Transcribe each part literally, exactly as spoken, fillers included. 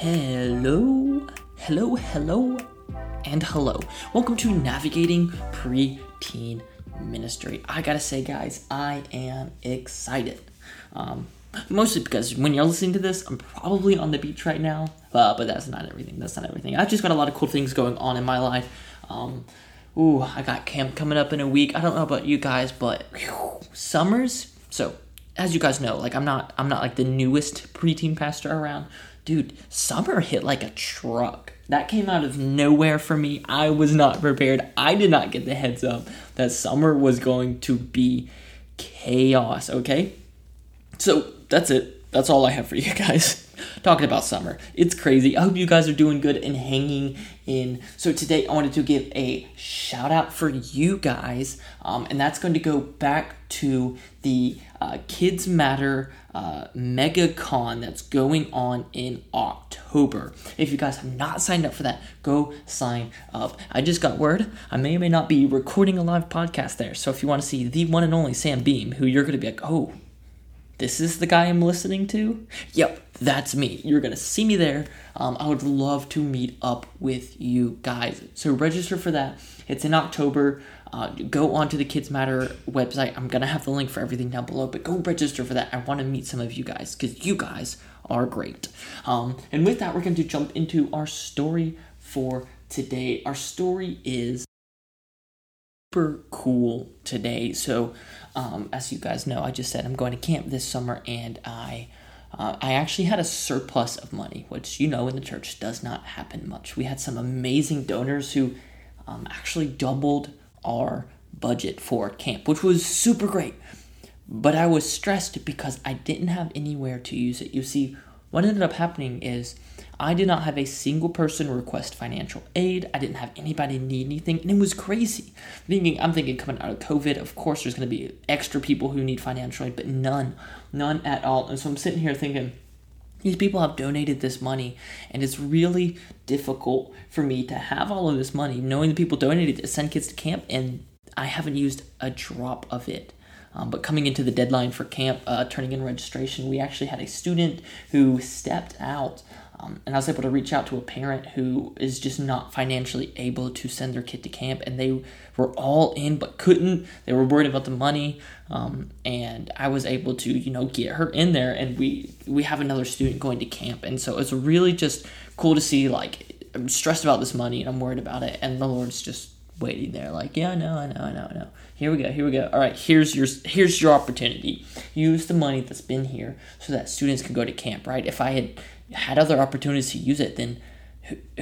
Hello, hello, hello, and hello. Welcome to Navigating Pre-Teen Ministry. I gotta say, guys, I am excited. Um, mostly because when you're listening to this, I'm probably on the beach right now, uh, but that's not everything. That's not everything. I've just got a lot of cool things going on in my life. Um, ooh, I got camp coming up in a week. I don't know about you guys, but whew, summers. So, as you guys know, like I'm not, I'm not like the newest preteen pastor around. Dude, summer hit like a truck. That came out of nowhere for me. I was not prepared. I did not get the heads up that summer was going to be chaos, okay? So that's it. That's all I have for you guys. Talking about summer. It's crazy. I hope you guys are doing good and hanging in. So today I wanted to give a shout out for you guys, um, and that's going to go back to the uh, Kids Matter Uh, Mega Con that's going on in October. If you guys have not signed up for that, go sign up. I just got word I may or may not be recording a live podcast there. So if you want to see the one and only Sam Beam, who you're going to be like, oh, this is the guy I'm listening to? Yep, that's me. You're going to see me there. Um, I would love to meet up with you guys. So register for that. It's in October. Uh, go onto the Kids Matter website. I'm going to have the link for everything down below, but go register for that. I want to meet some of you guys because you guys are great. Um, and with that, we're going to jump into our story for today. Our story is super cool today. So um, as you guys know, I just said I'm going to camp this summer, and I uh, I actually had a surplus of money, which, you know, in the church does not happen much. We had some amazing donors who um, actually doubled our budget for camp, which was super great, but I was stressed because I didn't have anywhere to use it. You see, what ended up happening is I did not have a single person request financial aid. I didn't have anybody need anything, and it was crazy. Thinking, I'm thinking coming out of COVID, of course there's going to be extra people who need financial aid, but none, none at all. And so I'm sitting here thinking, these people have donated this money, and it's really difficult for me to have all of this money, knowing the people donated it to send kids to camp, and I haven't used a drop of it. Um, but coming into the deadline for camp, uh, turning in registration, we actually had a student who stepped out, um, and I was able to reach out to a parent who is just not financially able to send their kid to camp, and they were all in but couldn't. They were worried about the money. Um, and I was able to, you know, get her in there, and we, we have another student going to camp. And so it's really just cool to see, like, I'm stressed about this money and I'm worried about it, and the Lord's just waiting there like, yeah, I know, I know, I know, I know. Here we go, here we go. All right, here's your, here's your opportunity. Use the money that's been here so that students can go to camp, right? If I had had other opportunities to use it, then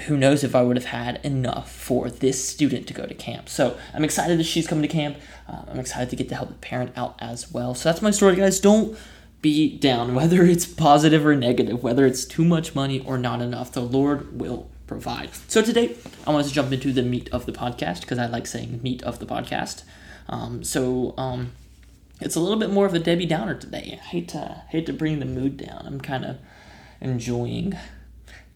who knows if I would have had enough for this student to go to camp. So I'm excited that she's coming to camp. Uh, I'm excited to get to help the parent out as well. So that's my story, guys. Don't be down, whether it's positive or negative, whether it's too much money or not enough. The Lord will provide. So today, I wanted to jump into the meat of the podcast because I like saying meat of the podcast. Um, so um, it's a little bit more of a Debbie Downer today. I hate to, hate to bring the mood down. I'm kind of enjoying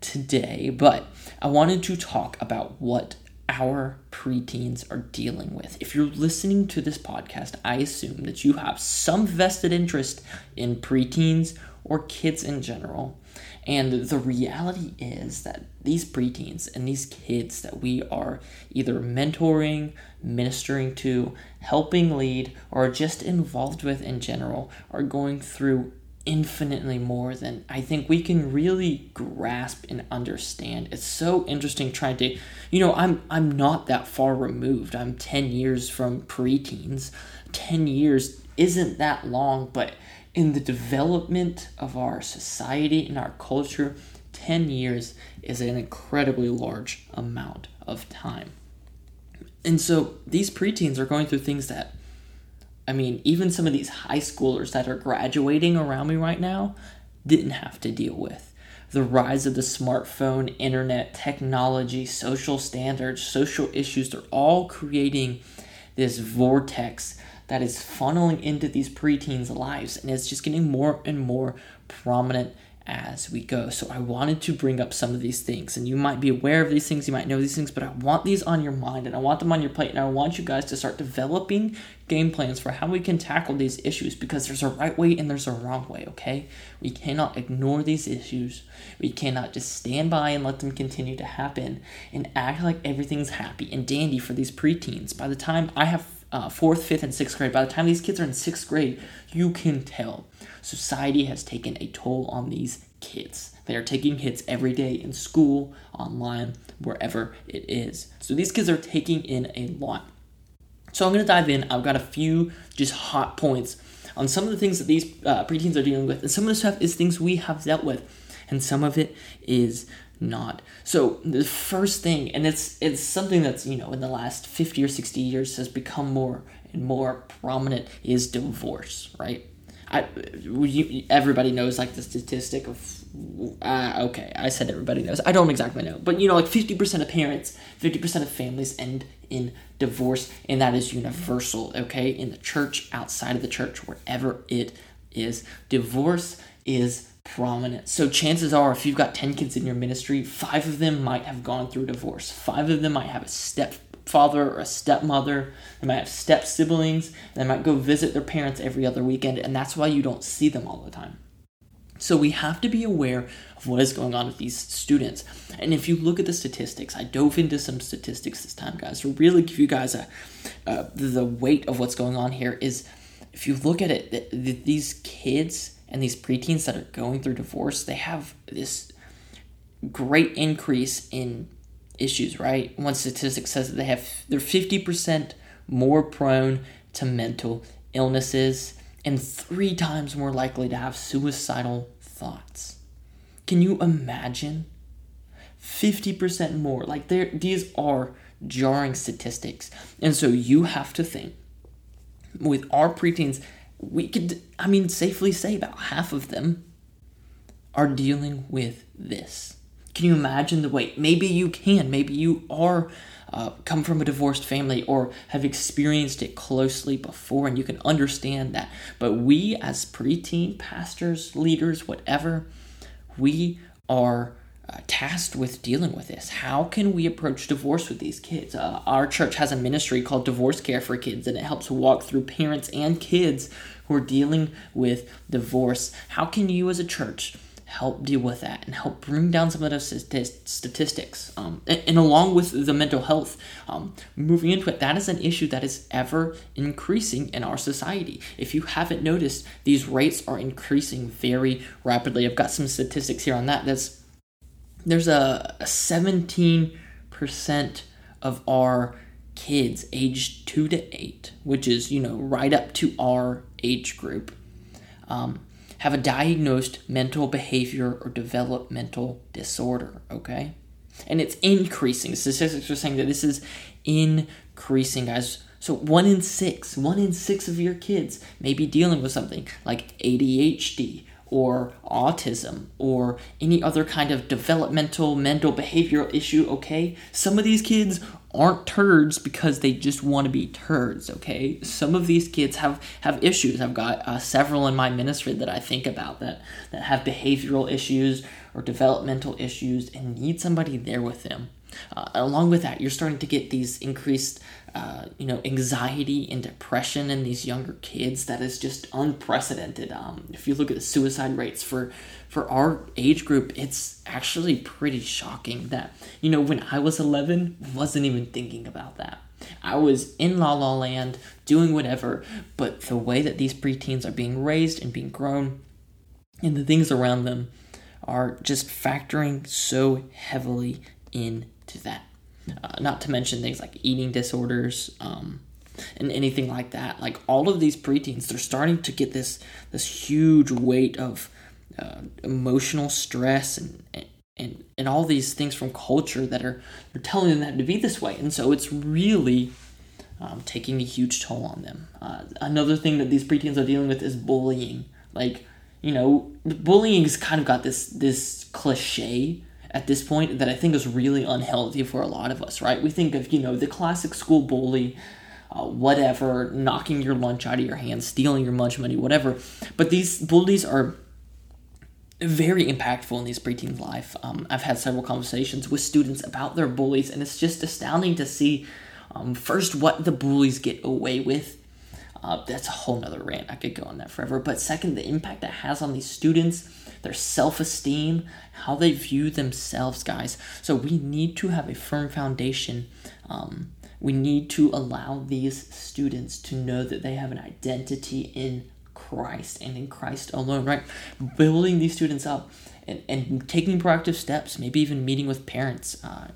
today, but I wanted to talk about what our preteens are dealing with. If you're listening to this podcast, I assume that you have some vested interest in preteens or kids in general. And the reality is that these preteens and these kids that we are either mentoring, ministering to, helping lead, or just involved with in general are going through infinitely more than I think we can really grasp and understand. It's so interesting trying to, you know, I'm I'm not that far removed. I'm ten years from preteens. ten years isn't that long, but in the development of our society and our culture, ten years is an incredibly large amount of time. And so these preteens are going through things that, I mean, even some of these high schoolers that are graduating around me right now didn't have to deal with. The rise of the smartphone, internet, technology, social standards, social issues, they're all creating this vortex that is funneling into these preteens' lives, and it's just getting more and more prominent as we go. So I wanted to bring up some of these things, and you might be aware of these things, you might know these things, but I want these on your mind, and I want them on your plate, and I want you guys to start developing game plans for how we can tackle these issues, because there's a right way and there's a wrong way, okay? We cannot ignore these issues. We cannot just stand by and let them continue to happen and act like everything's happy and dandy for these preteens. By the time I have Uh, fourth, fifth, and sixth grade, by the time these kids are in sixth grade, you can tell society has taken a toll on these kids. They are taking hits every day in school, online, wherever it is. So these kids are taking in a lot. So I'm going to dive in. I've got a few just hot points on some of the things that these uh, preteens are dealing with. And some of the stuff is things we have dealt with, and some of it is not. So the first thing, and it's it's something that's, you know, in the last fifty or sixty years has become more and more prominent, is divorce, right? I you, everybody knows, like, the statistic of uh, okay, I said everybody knows. I don't exactly know, but you know, like fifty percent of parents, fifty percent of families end in divorce, and that is universal, okay? In the church, outside of the church, wherever it is, divorce is prominent. So chances are, if you've got ten kids in your ministry, five of them might have gone through divorce. Five of them might have a stepfather or a stepmother. They might have step siblings. They might go visit their parents every other weekend, and that's why you don't see them all the time. So we have to be aware of what is going on with these students. And if you look at the statistics, I dove into some statistics this time, guys, to really give you guys a uh, the weight of what's going on here. Is if you look at it, th- th- these kids and these preteens that are going through divorce, they have this great increase in issues, right? One statistic says that they have, they're fifty percent more prone to mental illnesses and three times more likely to have suicidal thoughts. Can you imagine? fifty percent more. Like, these are jarring statistics. And so you have to think, with our preteens, we could, I mean, safely say about half of them are dealing with this. Can you imagine the weight? Maybe you can. Maybe you are uh, come from a divorced family or have experienced it closely before, and you can understand that. But we, as preteen pastors, leaders, whatever, we are Uh, tasked with dealing with this. How can we approach divorce with these kids? Uh, our church has a ministry called Divorce Care for Kids, and it helps walk through parents and kids who are dealing with divorce. How can you as a church help deal with that and help bring down some of those statistics? Um, and, and along with the mental health, um, moving into it, that is an issue that is ever increasing in our society. If you haven't noticed, these rates are increasing very rapidly. I've got some statistics here on that. That's There's a, a seventeen percent of our kids aged two to eight, which is, you know, right up to our age group, um, have a diagnosed mental behavior or developmental disorder, okay? And it's increasing. Statistics are saying that this is increasing, guys. So one in six, one in six of your kids may be dealing with something like A D H D, or autism, or any other kind of developmental, mental, behavioral issue, okay? Some of these kids aren't turds because they just want to be turds, okay? Some of these kids have, have issues. I've got uh, several in my ministry that I think about that, that have behavioral issues or developmental issues and need somebody there with them. Uh, along with that, you're starting to get these increased, uh, you know, anxiety and depression in these younger kids that is just unprecedented. Um, if you look at the suicide rates for, for our age group, it's actually pretty shocking that, you know, when I was eleven, wasn't even thinking about that. I was in la la land doing whatever, but the way that these preteens are being raised and being grown and the things around them are just factoring so heavily into that, uh, not to mention things like eating disorders um, and anything like that. Like, all of these preteens, they're starting to get this this huge weight of uh, emotional stress and and and all these things from culture that are they're telling them that to be this way, and so it's really um, taking a huge toll on them. Uh, another thing that these preteens are dealing with is bullying. Like, you know, bullying's kind of got this this cliche at this point that I think is really unhealthy for a lot of us, right? We think of, you know, the classic school bully, uh, whatever, knocking your lunch out of your hand, stealing your lunch money, whatever. But these bullies are very impactful in his preteen's life. Um, I've had several conversations with students about their bullies, and it's just astounding to see um, first what the bullies get away with. Uh, that's a whole nother rant. I could go on that forever. But second, the impact that has on these students, their self-esteem, how they view themselves, guys. So we need to have a firm foundation. Um, we need to allow these students to know that they have an identity in Christ and in Christ alone, right? Building these students up and, and taking proactive steps, maybe even meeting with parents. Uh,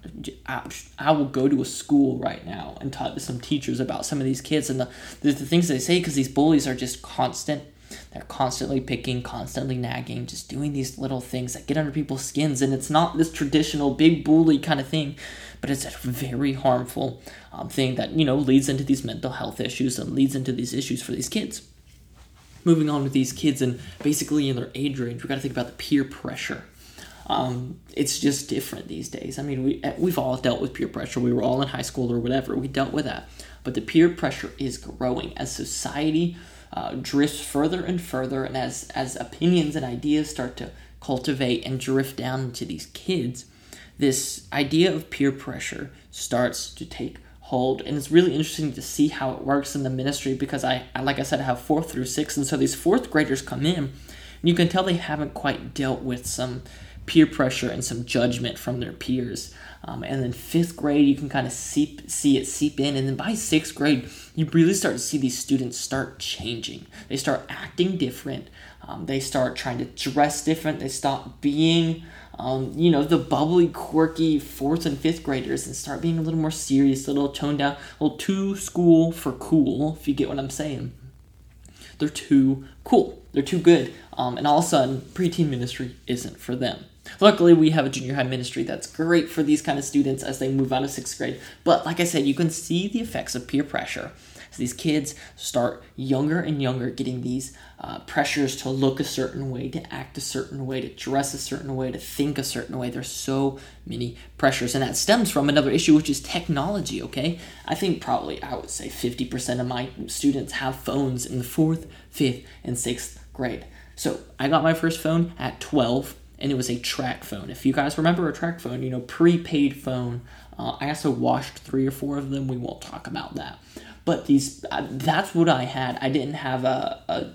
I, I will go to a school right now and talk to some teachers about some of these kids and the, the, the things they say, because these bullies are just constant. They're constantly picking, constantly nagging, just doing these little things that get under people's skins. And it's not this traditional big bully kind of thing, but it's a very harmful um, thing that, you know, leads into these mental health issues and leads into these issues for these kids. Moving on with these kids and basically in their age range, we got to think about the peer pressure. Um, it's just different these days. I mean, we, we've all dealt with peer pressure. We were all in high school or whatever. We dealt with that. But the peer pressure is growing as society uh, drifts further and further, and as, as opinions and ideas start to cultivate and drift down into these kids, this idea of peer pressure starts to take hold. And it's really interesting to see how it works in the ministry, because I, I like I said, I have fourth through sixth, and so these fourth graders come in, and you can tell they haven't quite dealt with some peer pressure and some judgment from their peers. Um, and then fifth grade, you can kind of seep, see it seep in, and then by sixth grade, you really start to see these students start changing. They start acting different. Um, they start trying to dress different. They stop being Um, you know, the bubbly, quirky fourth and fifth graders and start being a little more serious, a little toned down, a little too school for cool, if you get what I'm saying. They're too cool. They're too good. Um, and all of a sudden, preteen ministry isn't for them. Luckily, we have a junior high ministry that's great for these kind of students as they move out of sixth grade. But like I said, you can see the effects of peer pressure. So these kids start younger and younger getting these uh, pressures to look a certain way, to act a certain way, to dress a certain way, to think a certain way. There's so many pressures, and that stems from another issue, which is technology, okay? I think probably, I would say fifty percent of my students have phones in the fourth, fifth, and sixth grade. So I got my first phone at twelve, and it was a track phone. If you guys remember a track phone, you know, prepaid phone. Uh, I also washed three or four of them. We won't talk about that. But these, uh, that's what I had. I didn't have a, a,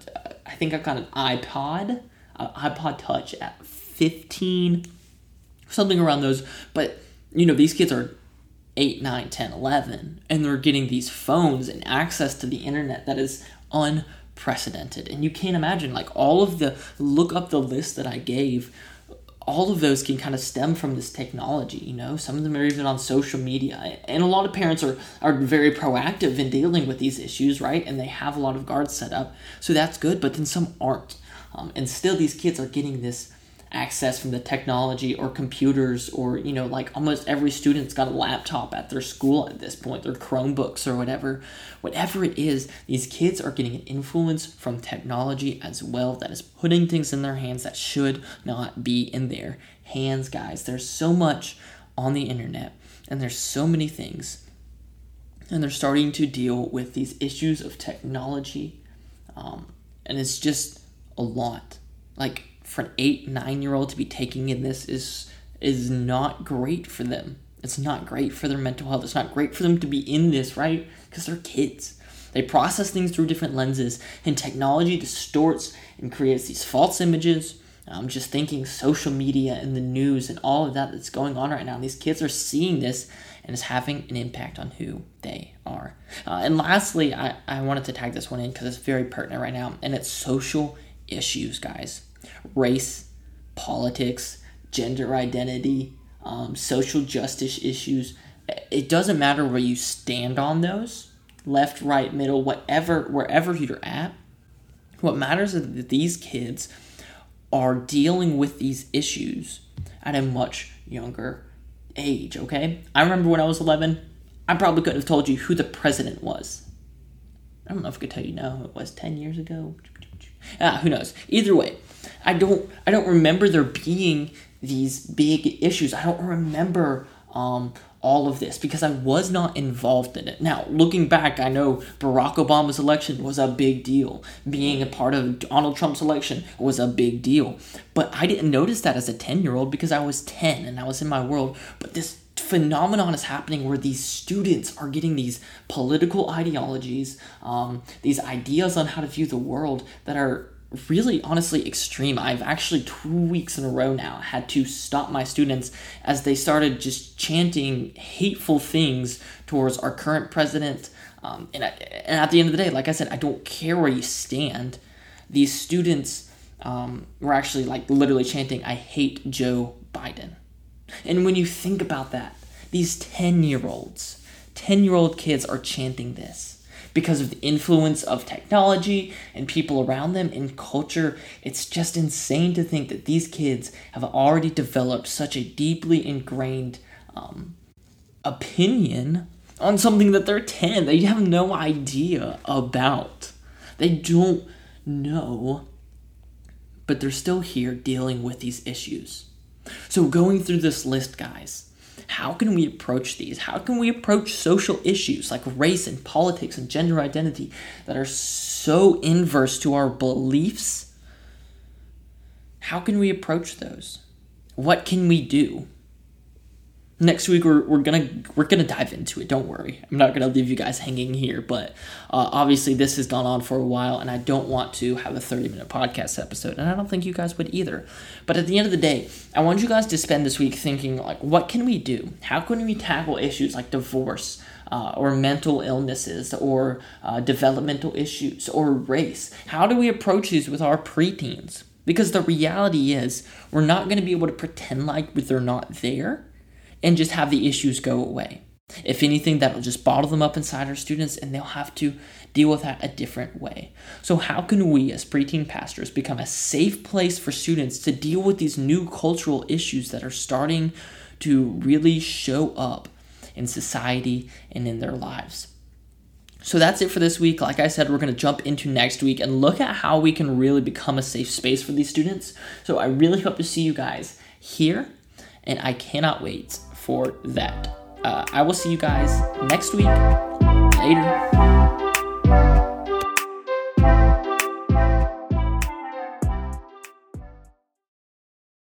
I think I got an iPod, an iPod Touch at fifteen, something around those. But, you know, these kids are eight, nine, ten, eleven, and they're getting these phones and access to the internet that is unprecedented. And you can't imagine, like, all of the, look up the list that I gave, all of those can kind of stem from this technology, you know. Some of them are even on social media. And a lot of parents are, are very proactive in dealing with these issues, right? And they have a lot of guards set up. So that's good, but then some aren't. Um, and still these kids are getting this access from the technology or computers or, you know, like almost every student's got a laptop at their school at this point, their Chromebooks or whatever. Whatever it is, these kids are getting an influence from technology as well that is putting things in their hands that should not be in their hands, guys. There's so much on the internet, and there's so many things, and they're starting to deal with these issues of technology, um, and it's just a lot. Like, for an eight, nine-year-old to be taking in this is is not great for them. It's not great for their mental health. It's not great for them to be in this, right? Because they're kids. They process things through different lenses, and technology distorts and creates these false images. I'm just thinking social media and the news and all of that that's going on right now. These kids are seeing this, and it's having an impact on who they are. Uh, and lastly, I, I wanted to tag this one in because it's very pertinent right now, and it's social issues, guys. Race, politics, gender identity, um, social justice issues. It doesn't matter where you stand on those, left, right, middle, whatever, wherever you're at. What matters is that these kids are dealing with these issues at a much younger age, okay? I remember when I was eleven, I probably couldn't have told you who the president was. I don't know if I could tell you now who it was ten years ago. Ah, who knows? Either way, I don't I don't remember there being these big issues. I don't remember um, all of this because I was not involved in it. Now, looking back, I know Barack Obama's election was a big deal. Being a part of Donald Trump's election was a big deal. But I didn't notice that as a ten-year-old because I was ten and I was in my world. But this phenomenon is happening where these students are getting these political ideologies, um, these ideas on how to view the world that are really honestly extreme. I've actually two weeks in a row now had to stop my students as they started just chanting hateful things towards our current president. Um, and, I, and at the end of the day, like I said, I don't care where you stand. These students um, were actually like literally chanting, "I hate Joe Biden." And when you think about that, these ten-year-olds, ten-year-old kids are chanting this. Because of the influence of technology and people around them and culture, it's just insane to think that these kids have already developed such a deeply ingrained um, opinion on something that they're ten. They have no idea about. They don't know, but they're still here dealing with these issues. So going through this list, guys, how can we approach these? How can we approach social issues like race and politics and gender identity that are so inverse to our beliefs? How can we approach those? What can we do? Next week, we're, we're going to we're gonna dive into it. Don't worry. I'm not going to leave you guys hanging here. But uh, obviously, this has gone on for a while, and I don't want to have a thirty-minute podcast episode. And I don't think you guys would either. But at the end of the day, I want you guys to spend this week thinking, like, what can we do? How can we tackle issues like divorce uh, or mental illnesses or uh, developmental issues or race? How do we approach these with our preteens? Because the reality is we're not going to be able to pretend like they're not there and just have the issues go away. If anything, that'll just bottle them up inside our students, and they'll have to deal with that a different way. So how can we as preteen pastors become a safe place for students to deal with these new cultural issues that are starting to really show up in society and in their lives? So that's it for this week. Like I said, we're going to jump into next week and look at how we can really become a safe space for these students. So I really hope to see you guys here, and I cannot wait for that. Uh, I will see you guys next week. Later.